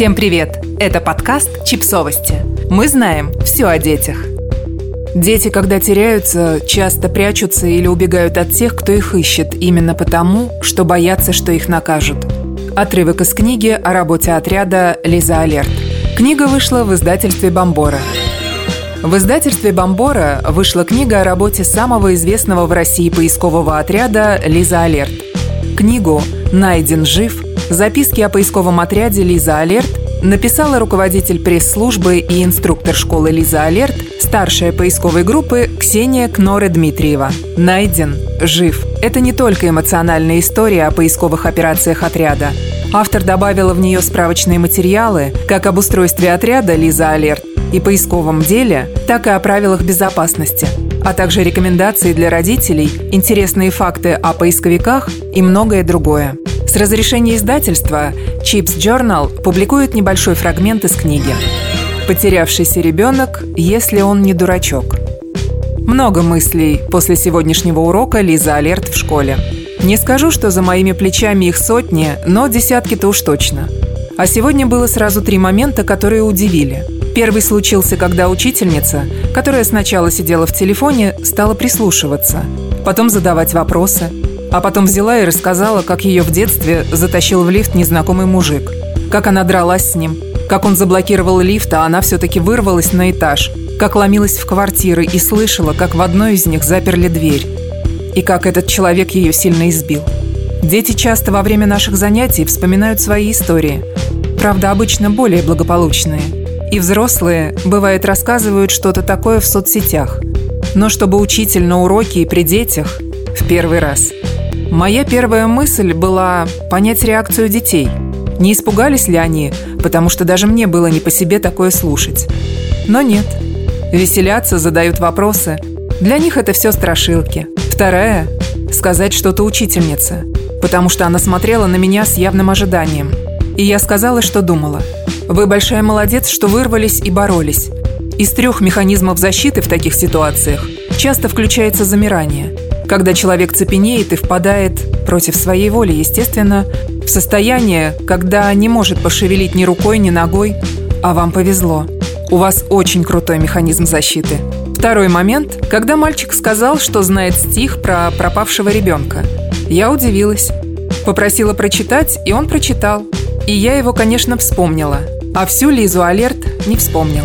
Всем привет! Это подкаст «Чипсовости». Мы знаем все о детях. Дети, когда теряются, часто прячутся или убегают от тех, кто их ищет, именно потому, что боятся, что их накажут. Отрывок из книги о работе отряда «Лиза Алерт». Книга вышла в издательстве «Бомбора». В издательстве «Бомбора» вышла книга о работе самого известного в России поискового отряда «Лиза Алерт». Книгу «Найден жив. Записки о поисковом отряде «Лиза Алерт» написала руководитель пресс-службы и инструктор школы «Лиза Алерт», старшая поисковой группы Ксения Кнора-Дмитриева. «Найден жив» — это не только эмоциональная история о поисковых операциях отряда. Автор добавила в нее справочные материалы как об устройстве отряда «Лиза Алерт» и поисковом деле, так и о правилах безопасности, а также рекомендации для родителей, интересные факты о поисковиках и многое другое. С разрешения издательства «Чипс Джорнал» публикует небольшой фрагмент из книги «Потерявшийся ребенок, если он не дурачок». Много мыслей после сегодняшнего урока «Лиза Алерт» в школе. Не скажу, что за моими плечами их сотни, но десятки-то уж точно. А сегодня было сразу 3 момента, которые удивили. Первый случился, когда учительница, которая сначала сидела в телефоне, стала прислушиваться, потом задавать вопросы, а потом взяла и рассказала, как ее в детстве затащил в лифт незнакомый мужик, как она дралась с ним, как он заблокировал лифт, а она все-таки вырвалась на этаж, как ломилась в квартиры и слышала, как в одной из них заперли дверь, и как этот человек ее сильно избил. Дети часто во время наших занятий вспоминают свои истории, правда, обычно более благополучные. И взрослые, бывает, рассказывают что-то такое в соцсетях. Но чтобы учитель на уроке и при детях – в первый раз. Моя первая мысль была понять реакцию детей. Не испугались ли они, потому что даже мне было не по себе такое слушать. Но нет. Веселятся, задают вопросы. Для них это все страшилки. Вторая – сказать что-то учительнице, потому что она смотрела на меня с явным ожиданием. И я сказала, что думала. Вы большая молодец, что вырвались и боролись. Из 3 механизмов защиты в таких ситуациях часто включается замирание, когда человек цепенеет и впадает, против своей воли, естественно, в состояние, когда не может пошевелить ни рукой, ни ногой, а вам повезло. У вас очень крутой механизм защиты. Второй момент, когда мальчик сказал, что знает стих про пропавшего ребенка. Я удивилась. Попросила прочитать, и он прочитал. И я его, конечно, вспомнила. А всю Лизу Алерт не вспомнила.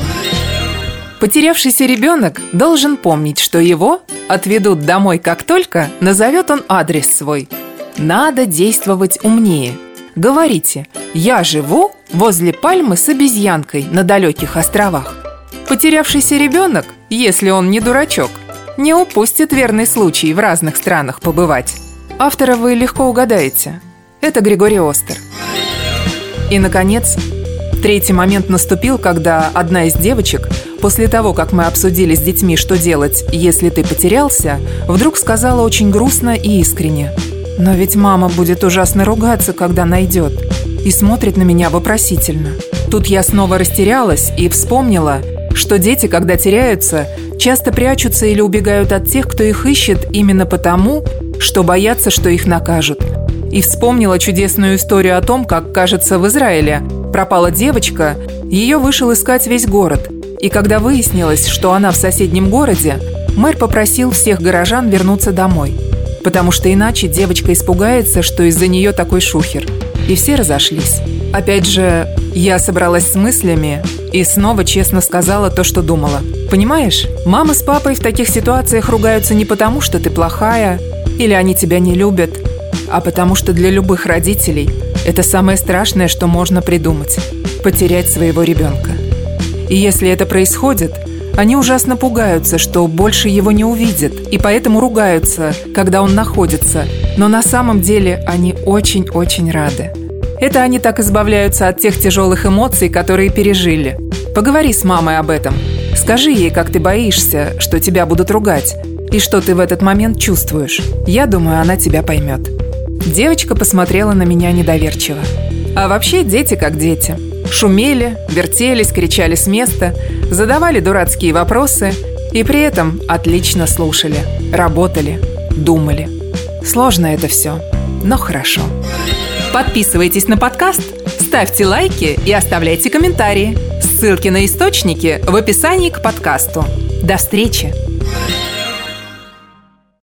Потерявшийся ребенок должен помнить, что его отведут домой, как только назовет он адрес свой. Надо действовать умнее. Говорите: «Я живу возле пальмы с обезьянкой на далеких островах». Потерявшийся ребенок, если он не дурачок, не упустит верный случай в разных странах побывать. Автора вы легко угадаете. Это Григорий Остер. И, наконец, 3-й момент наступил, когда одна из девочек, после того, как мы обсудили с детьми, что делать, если ты потерялся, вдруг сказала очень грустно и искренне: «Но ведь мама будет ужасно ругаться, когда найдет», и смотрит на меня вопросительно. Тут я снова растерялась и вспомнила, что дети, когда теряются, часто прячутся или убегают от тех, кто их ищет, именно потому, что боятся, что их накажут. И вспомнила чудесную историю о том, как, кажется, в Израиле пропала девочка, ее вышел искать весь город. И когда выяснилось, что она в соседнем городе, мэр попросил всех горожан вернуться домой, потому что иначе девочка испугается, что из-за нее такой шухер. И все разошлись. Опять же, я собралась с мыслями и снова честно сказала то, что думала. Понимаешь, мама с папой в таких ситуациях ругаются не потому, что ты плохая или они тебя не любят, а потому что для любых родителей это самое страшное, что можно придумать – потерять своего ребенка. И если это происходит, они ужасно пугаются, что больше его не увидят, и поэтому ругаются, когда он находится, но на самом деле они очень-очень рады. Это они так избавляются от тех тяжелых эмоций, которые пережили. Поговори с мамой об этом. Скажи ей, как ты боишься, что тебя будут ругать, и что ты в этот момент чувствуешь. Я думаю, она тебя поймет. Девочка посмотрела на меня недоверчиво. А вообще дети как дети. Шумели, вертелись, кричали с места, задавали дурацкие вопросы и при этом отлично слушали, работали, думали. Сложно это все, но хорошо. Подписывайтесь на подкаст. Ставьте лайки и оставляйте комментарии. Ссылки на источники в описании к подкасту. До встречи!